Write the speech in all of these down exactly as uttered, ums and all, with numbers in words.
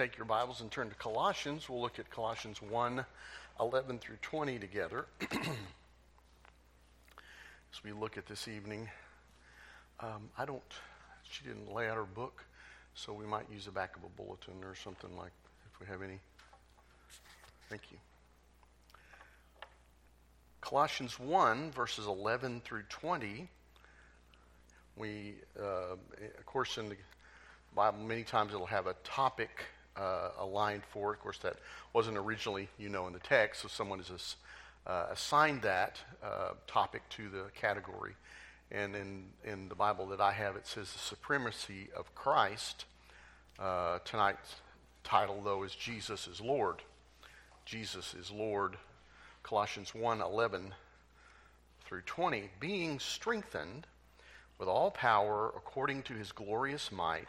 take your Bibles and turn to Colossians. We'll look at Colossians one, eleven through twenty together as we look at this evening. Um, I don't, she didn't lay out her book, so we might use the back of a bulletin or something like, if we have any. Thank you. Colossians one, verses eleven through twenty. We, uh, of course, in the Bible, many times it'll have a topic uh, aligned for it. Of course, that wasn't originally, you know, in the text, so someone has uh, assigned that uh, topic to the category. And in, in the Bible that I have, it says the supremacy of Christ. Uh, tonight's title, though, is Jesus is Lord. Jesus is Lord. Colossians one, eleven through twenty, being strengthened with all power according to his glorious might,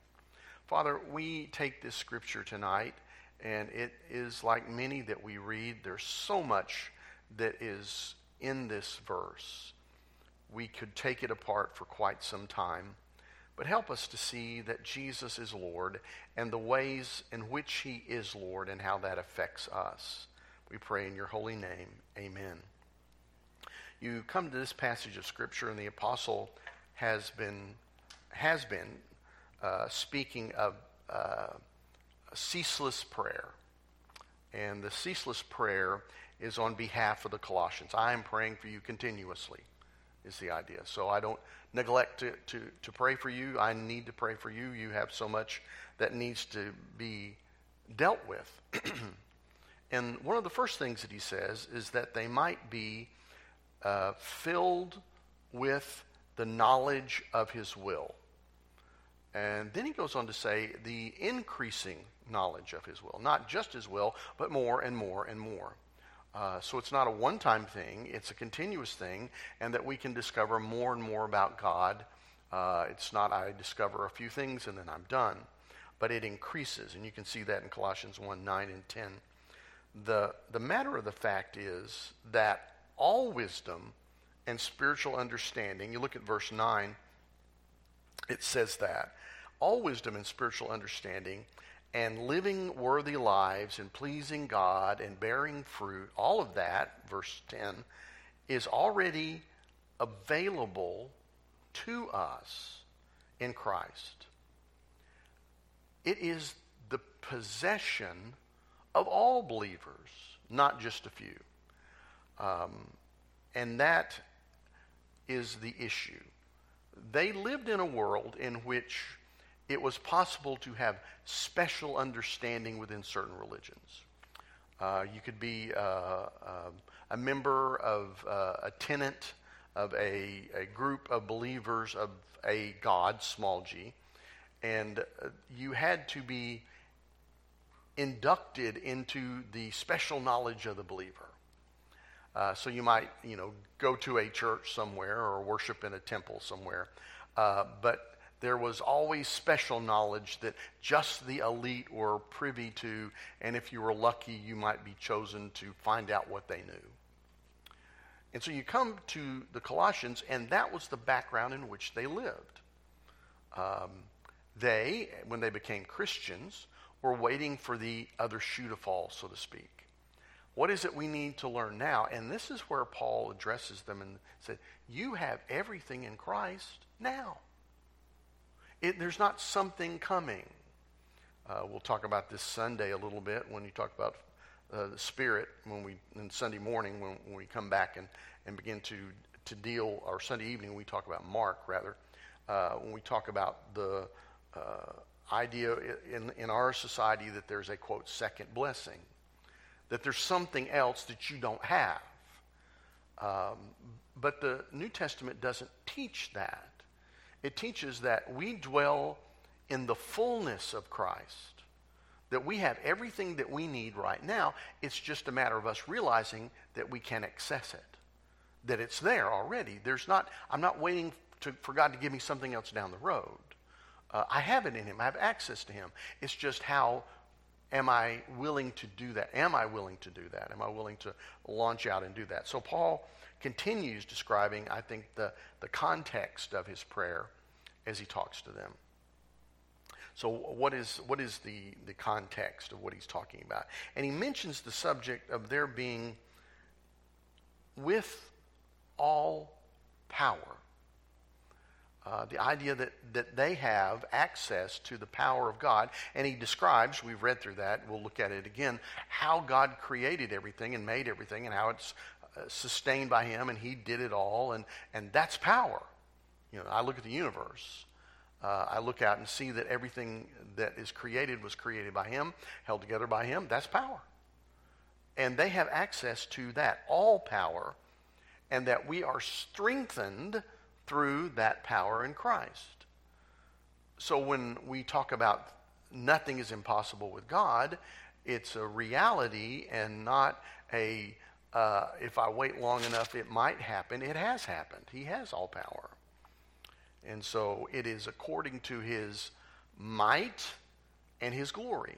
Father, we take this scripture tonight, and it is like many that we read. There's so much that is in this verse. We could take it apart for quite some time, but help us to see that Jesus is Lord and the ways in which he is Lord and how that affects us. We pray in your holy name, amen. You come to this passage of Scripture, and the apostle has been has been uh, speaking of uh, ceaseless prayer, and the ceaseless prayer is on behalf of the Colossians. I am praying for you continuously, is the idea. So I don't neglect to, to, to pray for you. I need to pray for you. You have so much that needs to be dealt with. And one of the first things that he says is that they might be uh, filled with the knowledge of his will. And then he goes on to say the increasing knowledge of his will, not just his will, but more and more and more. Uh, so it's not a one-time thing, it's a continuous thing, and that we can discover more and more about God. Uh, it's not I discover a few things and then I'm done, but it increases, and you can see that in Colossians one, nine, and ten. The, the matter of the fact is that all wisdom and spiritual understanding, you look at verse nine, it says that, all wisdom and spiritual understanding and living worthy lives and pleasing God and bearing fruit, all of that, verse ten, is already available to us in Christ. It is the possession of all believers, not just a few. Um, and that is the issue. They lived in a world in which it was possible to have special understanding within certain religions. Uh, you could be uh, uh, a member of uh, a tenant of a, a group of believers of a god, small g, and you had to be inducted into the special knowledge of the believer. Uh, so you might, you know, go to a church somewhere or worship in a temple somewhere, uh, but there was always special knowledge that just the elite were privy to, and if you were lucky, you might be chosen to find out what they knew. And so you come to the Colossians, and that was the background in which they lived. Um, they, when they became Christians, were waiting for the other shoe to fall, so to speak. What is it we need to learn now? And this is where Paul addresses them and said, you have everything in Christ now. It, there's not something coming. Uh, we'll talk about this Sunday a little bit when you talk about uh, the Spirit, when we, and Sunday morning when, when we come back and, and begin to, to deal, or Sunday evening we talk about Mark, rather, uh, when we talk about the uh, idea in, in our society that there's a, quote, second blessing, that there's something else that you don't have. Um, but the New Testament doesn't teach that. It teaches that we dwell in the fullness of Christ, that we have everything that we need right now. It's just a matter of us realizing that we can access it, that it's there already. There's not, I'm not waiting to, for God to give me something else down the road. Uh, I have it in him. I have access to him. It's just how am I willing to do that? Am I willing to do that? Am I willing to launch out and do that? So Paul continues describing, I think, the, the context of his prayer as he talks to them. So what is what is the, the context of what he's talking about? And he mentions the subject of their being with all power. Uh, the idea that, that they have access to the power of God. And he describes, we've read through that, we'll look at it again, how God created everything and made everything and how it's uh, sustained by him and he did it all. And, and that's power. You know, I look at the universe. Uh, I look out and see that everything that is created was created by him, held together by him. That's power. And they have access to that, all power, and that we are strengthened through that power in Christ. So when we talk about nothing is impossible with God, it's a reality and not a, uh, if I wait long enough, it might happen. It has happened. He has all power. And so it is according to his might and his glory.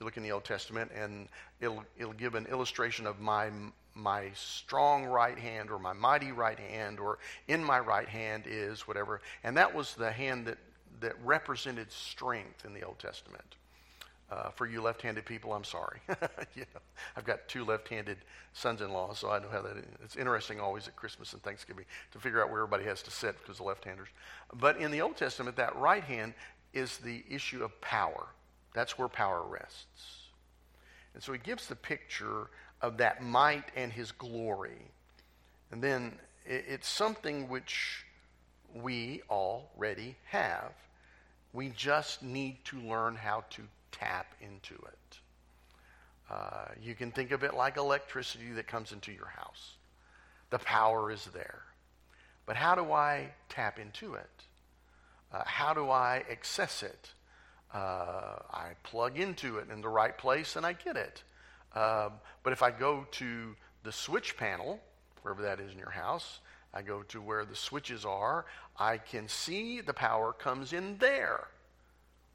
You look in the Old Testament and it'll, it'll give an illustration of my my strong right hand or my mighty right hand or in my right hand is whatever. And that was the hand that, that represented strength in the Old Testament. Uh, for you left-handed people, I'm sorry. You know, I've got two left-handed sons-in-law, so I know how that is. It's interesting always at Christmas and Thanksgiving to figure out where everybody has to sit because of left-handers. But in the Old Testament, that right hand is the issue of power. That's where power rests. And so he gives the picture of that might and his glory. And then it's something which we already have. We just need to learn how to tap into it. Uh, you can think of it like electricity that comes into your house. The power is there. But how do I tap into it? Uh, how do I access it? Uh, I plug into it in the right place and I get it. Uh, but if I go to the switch panel, wherever that is in your house, I go to where the switches are, I can see the power comes in there,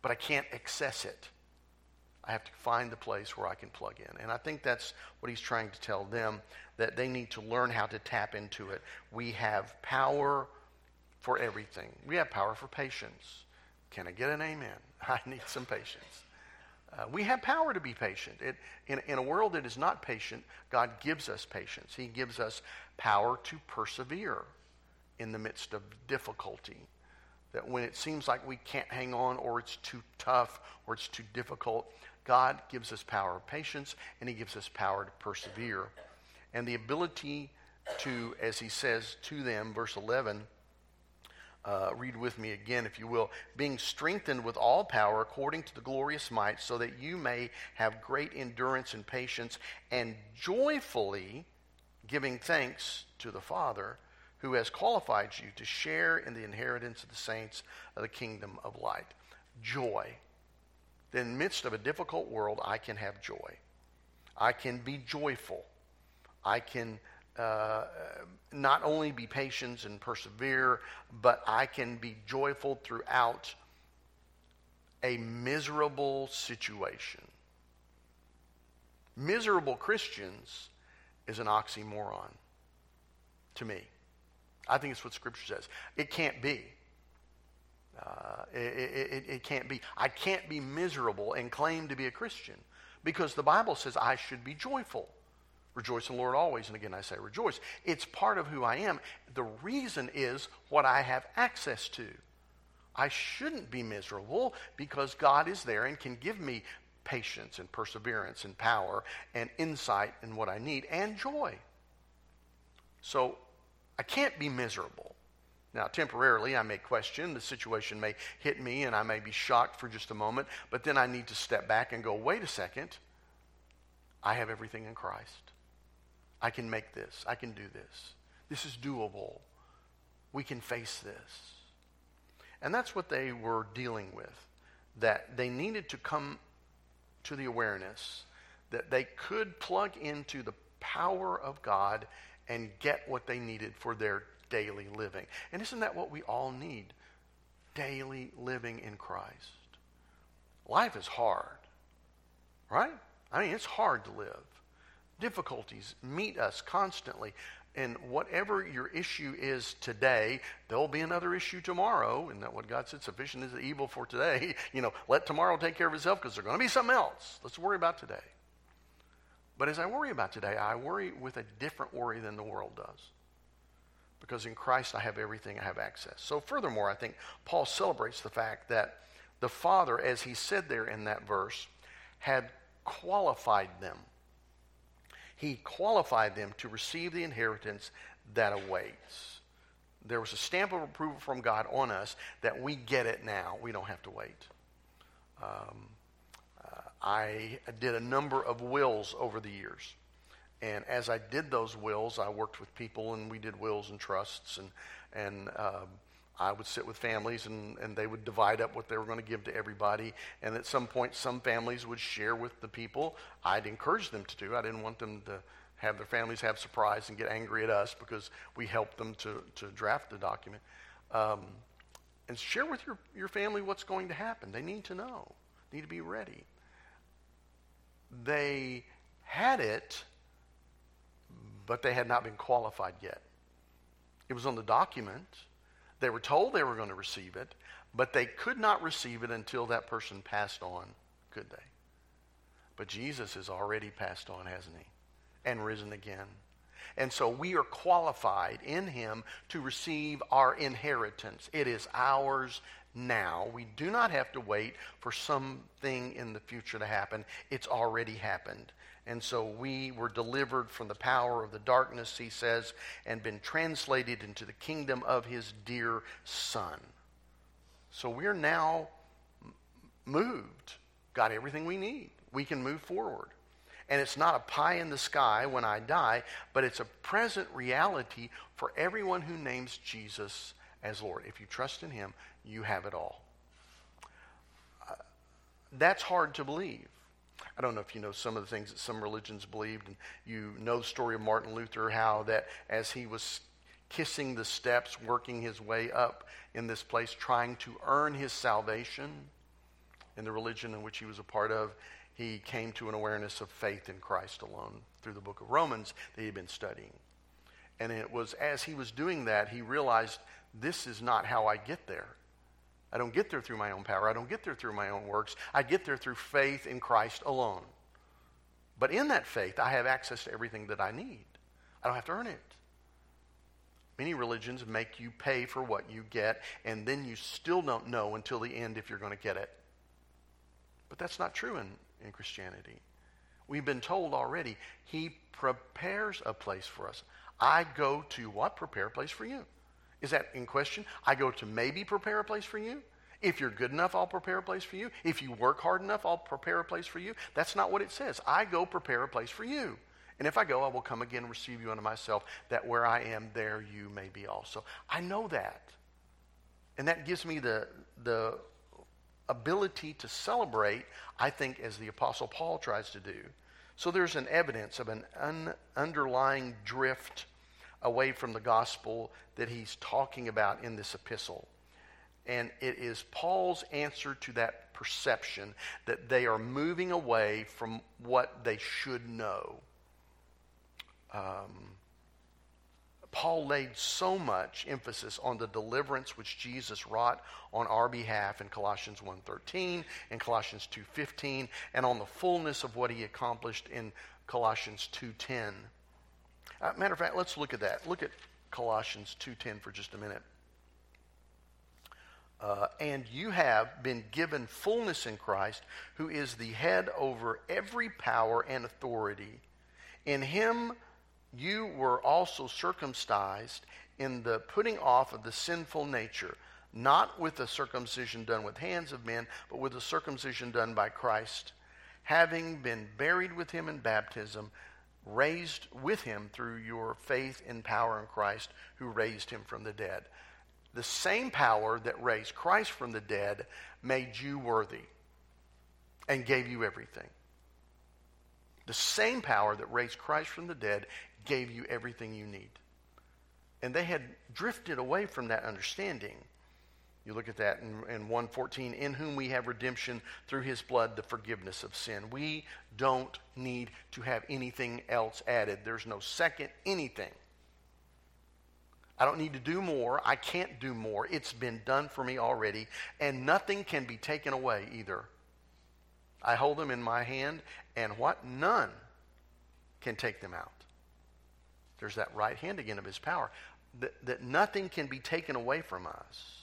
but I can't access it. I have to find the place where I can plug in. And I think that's what he's trying to tell them, that they need to learn how to tap into it. We have power for everything. We have power for patience. Can I get an amen? I need some patience. Uh, we have power to be patient. It, in, in a world that is not patient, God gives us patience. He gives us power to persevere in the midst of difficulty. That when it seems like we can't hang on or it's too tough or it's too difficult, God gives us power of patience and he gives us power to persevere. And the ability to, as he says to them, verse eleven, Uh, read with me again, if you will. Being strengthened with all power according to the glorious might, so that you may have great endurance and patience, and joyfully giving thanks to the Father, who has qualified you to share in the inheritance of the saints of the kingdom of light. Joy. In the midst of a difficult world, I can have joy. I can be joyful. I can uh, not only be patient and persevere, but I can be joyful throughout a miserable situation. Miserable Christians is an oxymoron to me. I think it's what Scripture says. It can't be. Uh, it, it, it can't be. I can't be miserable and claim to be a Christian, because the Bible says I should be joyful. Rejoice in the Lord always, and again I say rejoice. It's part of who I am. The reason is what I have access to. I shouldn't be miserable because God is there and can give me patience and perseverance and power and insight in what I need and joy. So I can't be miserable. Now, temporarily, I may question. The situation may hit me, and I may be shocked for just a moment. But then I need to step back and go, wait a second. I have everything in Christ. I can make this. I can do this. This is doable. We can face this. And that's what they were dealing with, that they needed to come to the awareness that they could plug into the power of God and get what they needed for their daily living. And isn't that what we all need? Daily living in Christ. Life is hard, right? I mean, it's hard to live. Difficulties meet us constantly. And whatever your issue is today, there'll be another issue tomorrow. Isn't that what God said? Sufficient is the evil for today. You know, let tomorrow take care of itself, because there's going to be something else. Let's worry about today. But as I worry about today, I worry with a different worry than the world does, because in Christ I have everything, I have access. So furthermore, I think Paul celebrates the fact that the Father, as he said there in that verse, had qualified them. He qualified them to receive the inheritance that awaits. There was a stamp of approval from God on us that we get it now. We don't have to wait. Um, uh, I did a number of wills over the years. And as I did those wills, I worked with people, and we did wills and trusts. And, and um, I would sit with families, and, and they would divide up what they were going to give to everybody. And at some point, some families would share with the people. I'd encourage them to do. I didn't want them to have their families have surprise and get angry at us because we helped them to, to draft the document. Um, and share with your, your family what's going to happen. They need to know. They need to be ready. They had it, but they had not been qualified yet. It was on the document. They were told they were going to receive it, but they could not receive it until that person passed on, could they? But Jesus has already passed on, hasn't he? And risen again. And so we are qualified in him to receive our inheritance. It is ours now. We do not have to wait for something in the future to happen. It's already happened. And so we were delivered from the power of the darkness, he says, and been translated into the kingdom of his dear Son. So we're now moved, got everything we need. We can move forward. And it's not a pie in the sky when I die, but it's a present reality for everyone who names Jesus as Lord. If you trust in him, you have it all. Uh, that's hard to believe. I don't know if you know some of the things that some religions believed, and you know the story of Martin Luther, how that as he was kissing the steps, working his way up in this place, trying to earn his salvation in the religion in which he was a part of, he came to an awareness of faith in Christ alone through the book of Romans that he had been studying. And it was as he was doing that, he realized, this is not how I get there. I don't get there through my own power. I don't get there through my own works. I get there through faith in Christ alone. But in that faith, I have access to everything that I need. I don't have to earn it. Many religions make you pay for what you get, and then you still don't know until the end if you're going to get it. But that's not true in, in Christianity. We've been told already, he prepares a place for us. I go to what? Prepare a place for you. Is that in question? I go to maybe prepare a place for you. If you're good enough, I'll prepare a place for you. If you work hard enough, I'll prepare a place for you. That's not what it says. I go prepare a place for you. And if I go, I will come again and receive you unto myself, that where I am, there you may be also. I know that. And that gives me the, the ability to celebrate, I think, as the Apostle Paul tries to do, So there's an evidence of an un- underlying drift away from the gospel that he's talking about in this epistle. And it is Paul's answer to that perception that they are moving away from what they should know. Um, Paul laid so much emphasis on the deliverance which Jesus wrought on our behalf in Colossians one thirteen and Colossians two fifteen, and on the fullness of what he accomplished in Colossians two ten. Uh, matter of fact, let's look at that. Look at Colossians two ten for just a minute. Uh, and you have been given fullness in Christ, who is the head over every power and authority. In him you were also circumcised in the putting off of the sinful nature, not with a circumcision done with hands of men, but with a circumcision done by Christ, having been buried with him in baptism, raised with him through your faith in power in Christ, who raised him from the dead. The same power that raised Christ from the dead made you worthy and gave you everything. The same power that raised Christ from the dead gave you everything you need. And they had drifted away from that understanding. You look at that in, in one fourteen, in whom we have redemption through his blood, the forgiveness of sin. We don't need to have anything else added. There's no second anything. I don't need to do more. I can't do more. It's been done for me already, and nothing can be taken away either. I hold them in my hand, and what? None can take them out. There's that right hand again of his power, that, that nothing can be taken away from us.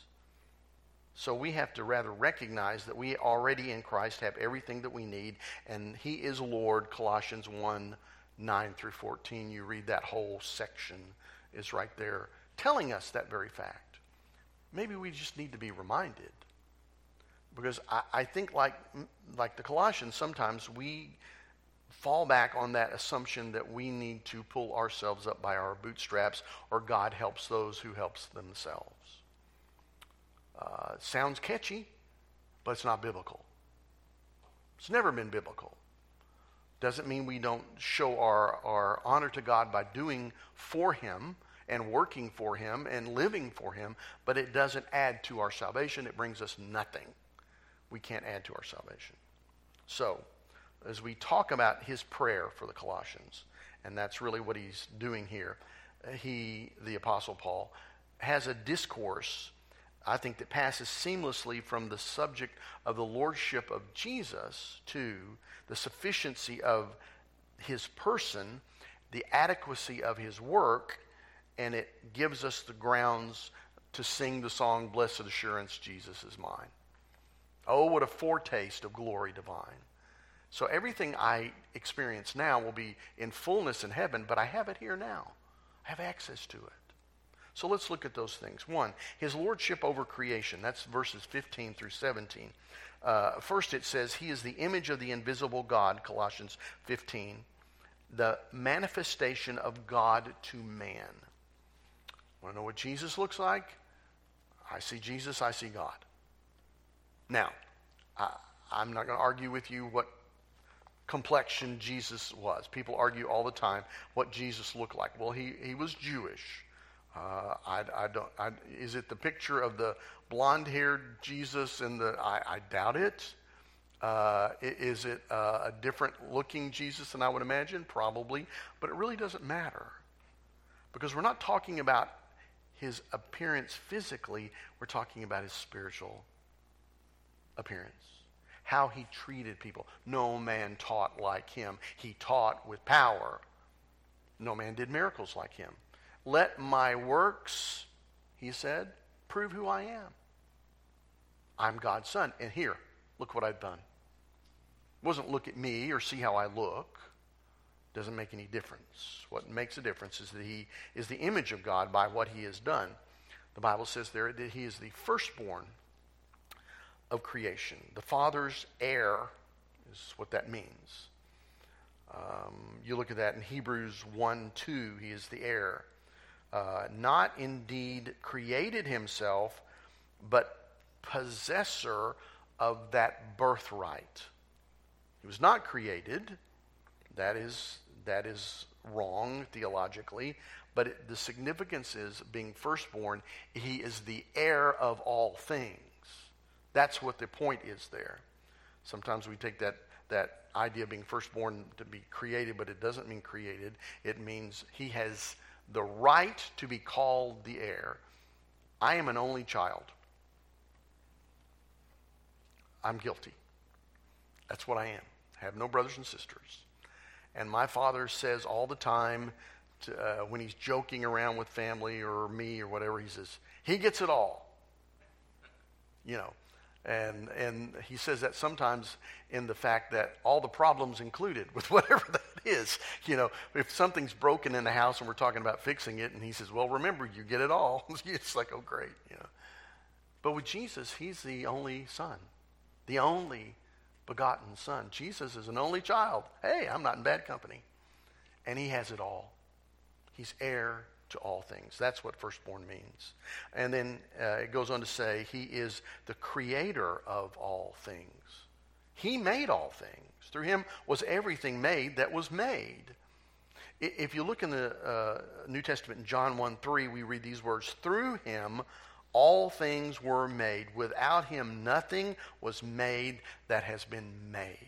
So we have to rather recognize that we already in Christ have everything that we need, and he is Lord. Colossians one, nine through fourteen. You read that whole section is right there telling us that very fact. Maybe we just need to be reminded. Because I, I think like, like the Colossians, sometimes we fall back on that assumption that we need to pull ourselves up by our bootstraps, or God helps those who helps themselves. Uh, sounds catchy, but it's not biblical. It's never been biblical. Doesn't mean we don't show our, our honor to God by doing for him and working for him and living for him, but it doesn't add to our salvation. It brings us nothing. We can't add to our salvation. So, as we talk about his prayer for the Colossians, and that's really what he's doing here, he, the Apostle Paul, has a discourse, I think, that passes seamlessly from the subject of the lordship of Jesus to the sufficiency of his person, the adequacy of his work, and it gives us the grounds to sing the song, Blessed Assurance, Jesus is Mine. Oh, what a foretaste of glory divine. So everything I experience now will be in fullness in heaven, but I have it here now. I have access to it. So let's look at those things. One, his lordship over creation. That's verses fifteen through seventeen. Uh, first it says, he is the image of the invisible God, Colossians fifteen, the manifestation of God to man. Want to know what Jesus looks like? I see Jesus, I see God. Now, I, I'm not going to argue with you what complexion Jesus was. People argue all the time what Jesus looked like. Well, he, he was Jewish. Uh, I, I don't. I, is it the picture of the blonde-haired Jesus? In the I, I doubt it. Uh, is it uh, a different-looking Jesus than I would imagine? Probably, but it really doesn't matter, because we're not talking about his appearance physically. We're talking about his spiritual appearance, how he treated people. No man taught like him. He taught with power. No man did miracles like him. Let my works, he said, prove who I am. I'm God's son, and here, look what I've done. It wasn't look at me or see how I look. It doesn't make any difference. What makes a difference is that he is the image of God by what he has done. The Bible says there that he is the firstborn of creation. The Father's heir is what that means. Um, you look at that in Hebrews one two. He is the heir. Uh, not indeed created himself, but possessor of that birthright. He was not created. That is that is wrong theologically, but it, the significance is being firstborn, he is the heir of all things. That's what the point is there. Sometimes we take that, that idea of being firstborn to be created, but it doesn't mean created. It means he has the right to be called the heir. I am an only child. I'm guilty. That's what I am. I have no brothers and sisters. And my father says all the time to, uh, when he's joking around with family or me or whatever, he says, he gets it all. You know, and and he says that sometimes in the fact that all the problems included with whatever that is. You know, if something's broken in the house and we're talking about fixing it, and he says, well, remember, you get it all. It's like, oh, great, you know. But with Jesus, he's the only son, the only begotten son. Jesus is an only child. Hey, I'm not in bad company. And he has it all. He's heir to all things. That's what firstborn means. And then uh, it goes on to say he is the creator of all things. He made all things. Through him was everything made that was made. If you look in the uh, New Testament in John one three, we read these words, through him all things were made. Without him nothing was made that has been made.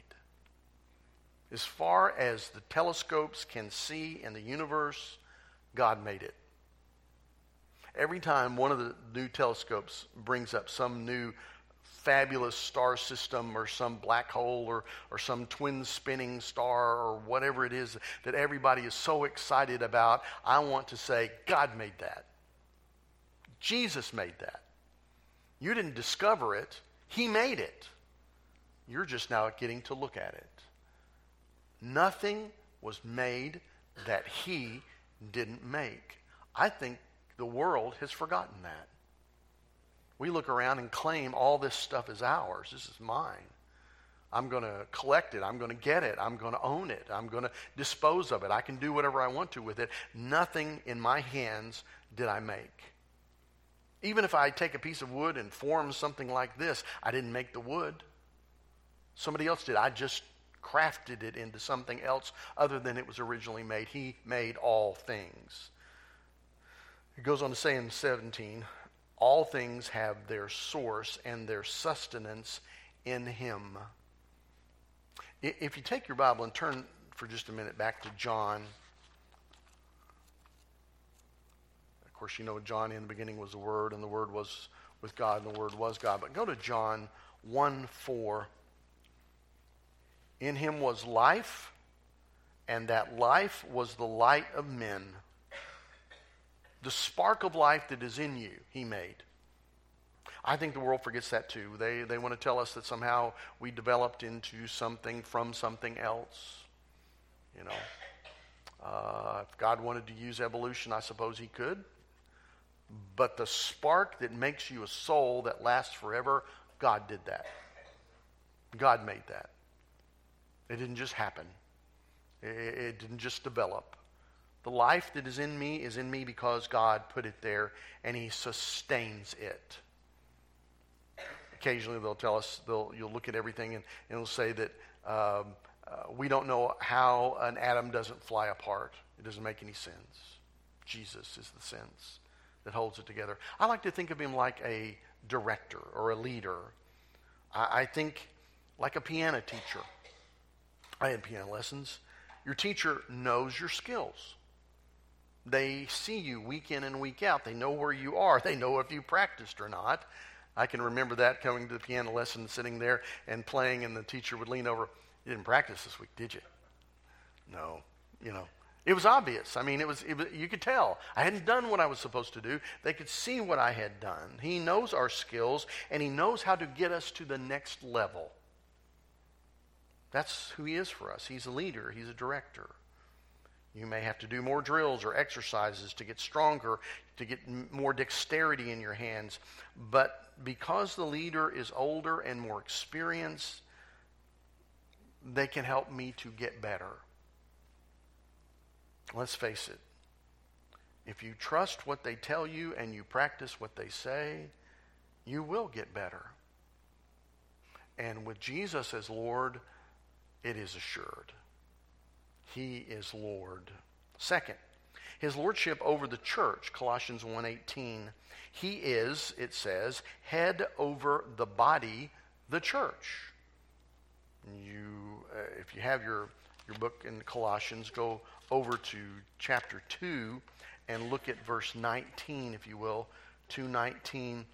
As far as the telescopes can see in the universe, God made it. Every time one of the new telescopes brings up some new fabulous star system or some black hole or, or some twin spinning star or whatever it is that everybody is so excited about, I want to say, God made that. Jesus made that. You didn't discover it. He made it. You're just now getting to look at it. Nothing was made that he didn't make. I think the world has forgotten that. We look around and claim all this stuff is ours. This is mine. I'm going to collect it. I'm going to get it. I'm going to own it. I'm going to dispose of it. I can do whatever I want to with it. Nothing in my hands did I make. Even if I take a piece of wood and form something like this, I didn't make the wood. Somebody else did. I just crafted it into something else other than it was originally made. He made all things. It goes on to say in seventeen, all things have their source and their sustenance in him. If you take your Bible and turn for just a minute back to John. Of course, you know John, in the beginning was the Word, and the Word was with God, and the Word was God. But go to John one four. In him was life, and that life was the light of men. The spark of life that is in you, he made. I think the world forgets that too. They they want to tell us that somehow we developed into something from something else. You know, uh, if God wanted to use evolution, I suppose he could. But the spark that makes you a soul that lasts forever, God did that. God made that. It didn't just happen. It didn't just develop. The life that is in me is in me because God put it there and he sustains it. Occasionally they'll tell us, they'll, you'll look at everything and it'll say that um, uh, we don't know how an atom doesn't fly apart. It doesn't make any sense. Jesus is the sense that holds it together. I like to think of him like a director or a leader. I, I think like a piano teacher. I had piano lessons. Your teacher knows your skills. They see you week in and week out. They know where you are. They know if you practiced or not. I can remember that coming to the piano lesson, sitting there and playing, and the teacher would lean over. You didn't practice this week, did you? No. You know, it was obvious. I mean, it was, it was you could tell. I hadn't done what I was supposed to do. They could see what I had done. He knows our skills, and he knows how to get us to the next level. That's who he is for us. He's a leader. He's a director. You may have to do more drills or exercises to get stronger, to get m- more dexterity in your hands. But because the leader is older and more experienced, they can help me to get better. Let's face it. If you trust what they tell you and you practice what they say, you will get better. And with Jesus as Lord, it is assured. He is Lord. Second, his lordship over the church, Colossians one eighteen. He is, it says, head over the body, the church. You, uh, if you have your, your book in Colossians, go over to chapter two and look at verse nineteen, if you will, two nineteen.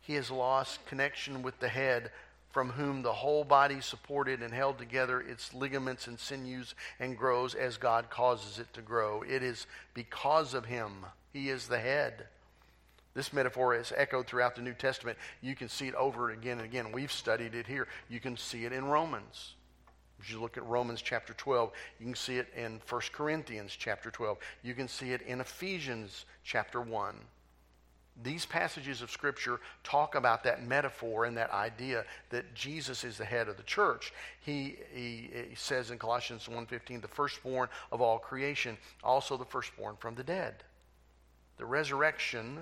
He has lost connection with the head, from whom the whole body, supported and held together its ligaments and sinews, and grows as God causes it to grow. It is because of him. He is the head. This metaphor is echoed throughout the New Testament. You can see it over again and again. We've studied it here. You can see it in Romans. As you look at Romans chapter twelve, you can see it in First Corinthians chapter twelve. You can see it in Ephesians chapter one. These passages of Scripture talk about that metaphor and that idea that Jesus is the head of the church. He, he, he says in Colossians one fifteen, the firstborn of all creation, also the firstborn from the dead. The resurrection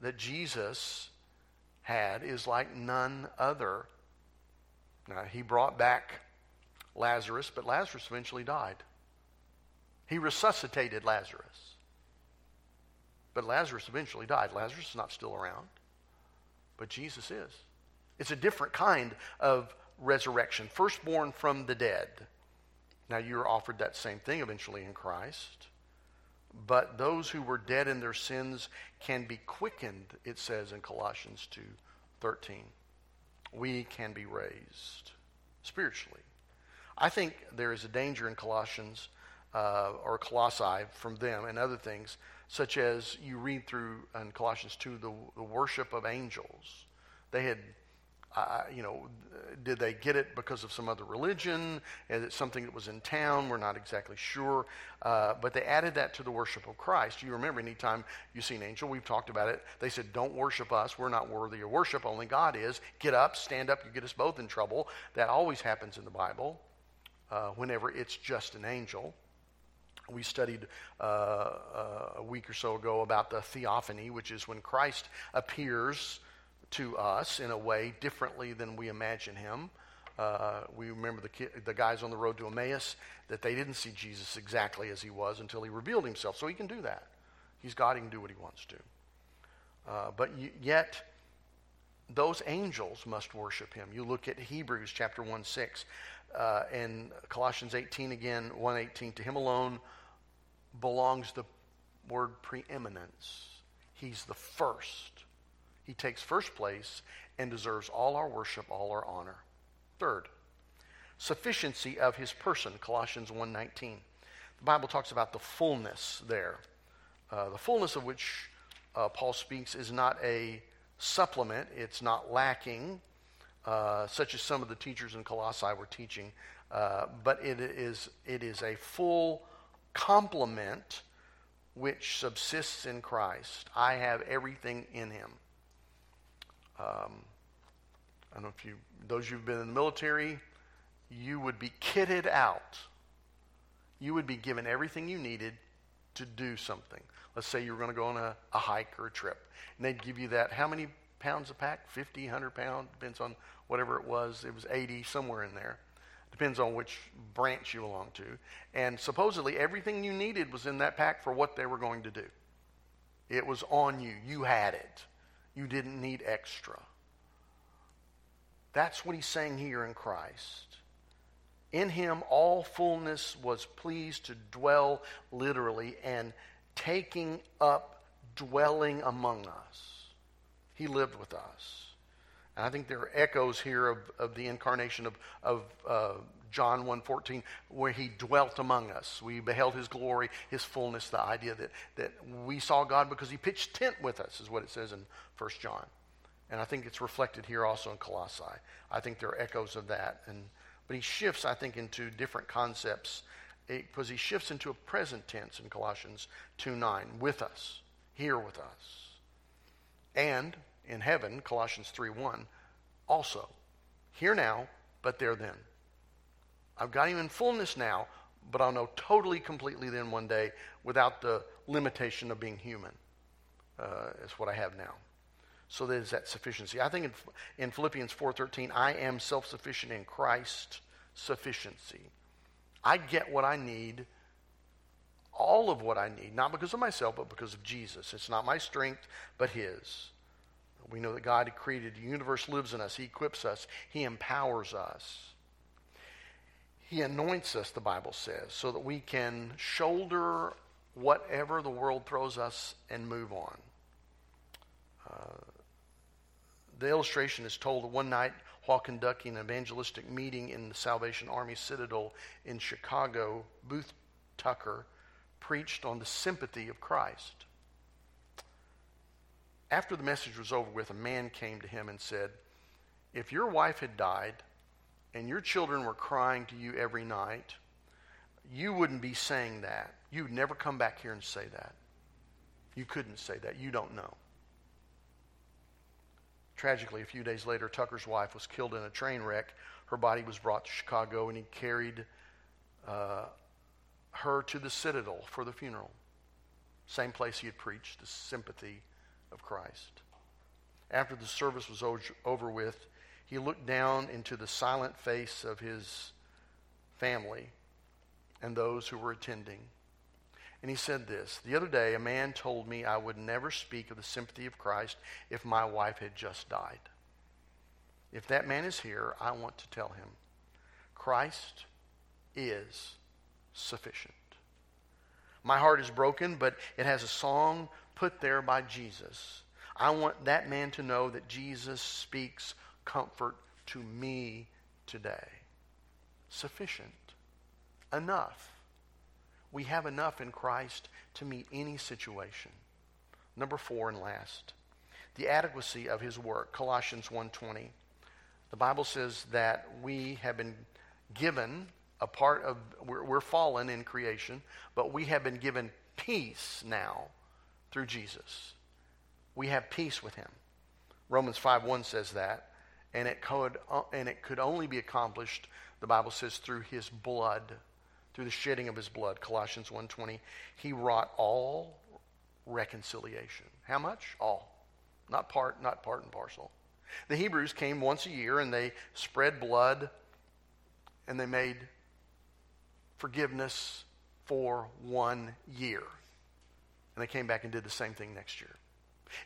that Jesus had is like none other. Now, he brought back Lazarus, but Lazarus eventually died. He resuscitated Lazarus. But Lazarus eventually died. Lazarus is not still around, but Jesus is. It's a different kind of resurrection, firstborn from the dead. Now, you're offered that same thing eventually in Christ. But those who were dead in their sins can be quickened, it says in Colossians two thirteen. We can be raised spiritually. I think there is a danger in Colossians uh, or Colossae from them and other things, such as you read through in Colossians two, the, the worship of angels. They had, uh, you know, did they get it because of some other religion? Is it something that was in town? We're not exactly sure. Uh, but they added that to the worship of Christ. You remember, any time you see an angel, we've talked about it. They said, don't worship us. We're not worthy of worship. Only God is. Get up, stand up. You get us both in trouble. That always happens in the Bible uh, whenever it's just an angel. We studied uh, uh, a week or so ago about the theophany, which is when Christ appears to us in a way differently than we imagine him. Uh, we remember the, ki- the guys on the road to Emmaus, that they didn't see Jesus exactly as he was until he revealed himself. So he can do that. He's God. He can do what he wants to. Uh, but y- yet, those angels must worship him. You look at Hebrews chapter one, six, uh, and Colossians eighteen again, one eighteen. To him alone belongs the word preeminence. He's the first. He takes first place and deserves all our worship, all our honor. Third, sufficiency of his person, Colossians one nineteen. The Bible talks about the fullness there. Uh, the fullness of which uh, Paul speaks is not a supplement. It's not lacking, uh, such as some of the teachers in Colossae were teaching, uh, but it is it is a full complement which subsists in Christ. I have everything in him. Um, I don't know if you, those who've been in the military, you would be kitted out. You would be given everything you needed to do something. Let's say you're going to go on a, a hike or a trip, and they'd give you that. How many pounds a pack? fifty, one hundred pounds, depends on whatever it was. It was eighty, somewhere in there. Depends on which branch you belong to. And supposedly everything you needed was in that pack for what they were going to do. It was on you. You had it. You didn't need extra. That's what he's saying here in Christ. In him all fullness was pleased to dwell, literally, and taking up dwelling among us. He lived with us. And I think there are echoes here of, of the incarnation of, of uh, John one fourteen, where he dwelt among us. We beheld his glory, his fullness, the idea that, that we saw God because he pitched tent with us, is what it says in First John. And I think it's reflected here also in Colossae. I think there are echoes of that. And but he shifts, I think, into different concepts, because he shifts into a present tense in Colossians two nine, with us, here with us. And in heaven, Colossians three one, also, here now, but there then. I've got him in fullness now, but I'll know totally, completely then one day, without the limitation of being human. Uh, it's what I have now. So there's that sufficiency. I think in, in Philippians four thirteen, I am self-sufficient in Christ's sufficiency. I get what I need, all of what I need, not because of myself, but because of Jesus. It's not my strength, but his. We know that God created the universe, lives in us. He equips us. He empowers us. He anoints us, the Bible says, so that we can shoulder whatever the world throws us and move on. Uh, the illustration is told that one night while conducting an evangelistic meeting in the Salvation Army Citadel in Chicago, Booth Tucker preached on the sympathy of Christ. After the message was over with, a man came to him and said, "If your wife had died and your children were crying to you every night, you wouldn't be saying that. You would never come back here and say that. You couldn't say that. You don't know." Tragically, a few days later, Tucker's wife was killed in a train wreck. Her body was brought to Chicago, and he carried uh, her to the Citadel for the funeral. Same place he had preached the sympathy of Christ. After the service was over with, he looked down into the silent face of his family and those who were attending. And he said this, "The other day a man told me I would never speak of the sympathy of Christ if my wife had just died. If that man is here, I want to tell him, Christ is sufficient. My heart is broken, but it has a song put there by Jesus. I want that man to know that Jesus speaks comfort to me today. Sufficient. Enough. We have enough in Christ to meet any situation." Number four and last, the adequacy of his work. Colossians one twenty. The Bible says that we have been given a part of, we're, we're fallen in creation, but we have been given peace now through Jesus. We have peace with him. Romans five one says that. And it could, and it could only be accomplished, the Bible says, through his blood, through the shedding of his blood. Colossians one twenty, he wrought all reconciliation. How much? All. Not part, not part and parcel. The Hebrews came once a year and they spread blood and they made forgiveness for one year. And they came back and did the same thing next year.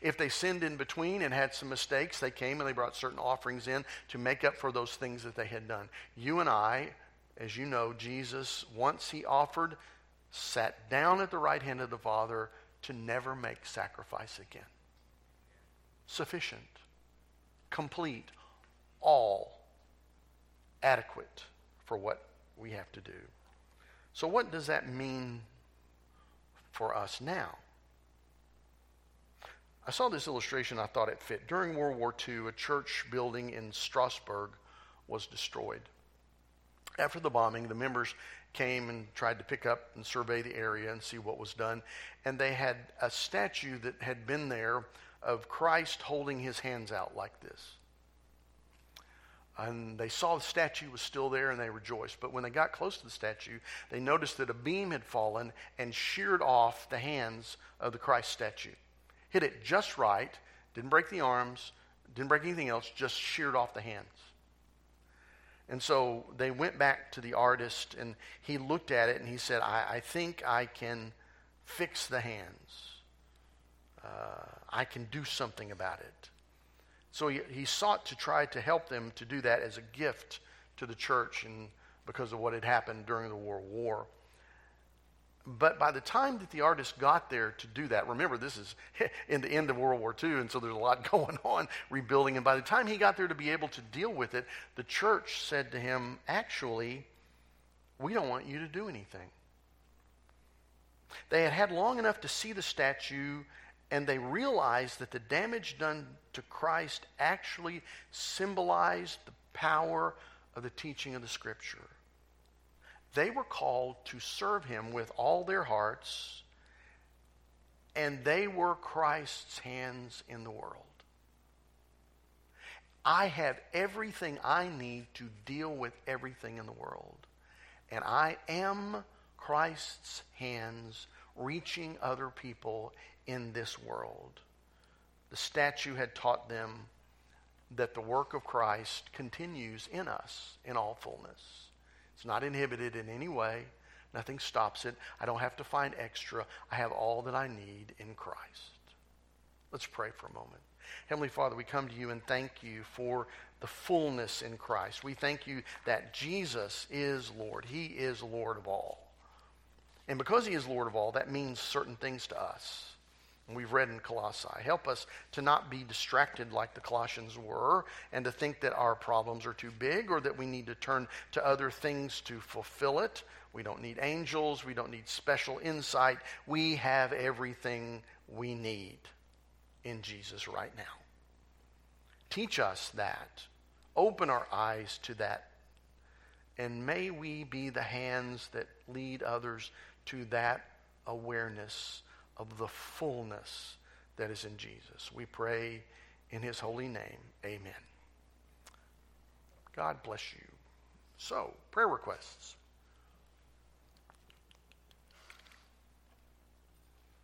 If they sinned in between and had some mistakes, they came and they brought certain offerings in to make up for those things that they had done. You and I, as you know, Jesus, once he offered, sat down at the right hand of the Father to never make sacrifice again. Sufficient, complete, all, adequate for what we have to do. So what does that mean for us now? I saw this illustration, I thought it fit. During World War Two, a church building in Strasbourg was destroyed. After the bombing, the members came and tried to pick up and survey the area and see what was done. And they had a statue that had been there of Christ holding his hands out like this. And they saw the statue was still there and they rejoiced. But when they got close to the statue, they noticed that a beam had fallen and sheared off the hands of the Christ statue. Hit it just right, didn't break the arms, didn't break anything else, just sheared off the hands. And so they went back to the artist, and he looked at it, and he said, I, I think I can fix the hands. Uh, I can do something about it. So he, he sought to try to help them to do that as a gift to the church and because of what had happened during the World War. But by the time that the artist got there to do that, remember this is in the end of World War Two, and so there's a lot going on, rebuilding. And by the time he got there to be able to deal with it, the church said to him, actually, we don't want you to do anything. They had had long enough to see the statue, and they realized that the damage done to Christ actually symbolized the power of the teaching of the Scripture. They were called to serve him with all their hearts, and they were Christ's hands in the world. I have everything I need to deal with everything in the world, and I am Christ's hands reaching other people in this world. The statue had taught them that the work of Christ continues in us in all fullness. It's not inhibited in any way. Nothing stops it. I don't have to find extra. I have all that I need in Christ. Let's pray for a moment. Heavenly Father, we come to you and thank you for the fullness in Christ. We thank you that Jesus is Lord. He is Lord of all. And because he is Lord of all, that means certain things to us. And we've read in Colossae, help us to not be distracted like the Colossians were and to think that our problems are too big or that we need to turn to other things to fulfill it. We don't need angels. We don't need special insight. We have everything we need in Jesus right now. Teach us that. Open our eyes to that. And may we be the hands that lead others to that awareness of the fullness that is in Jesus. We pray in his holy name. Amen. God bless you. So, prayer requests.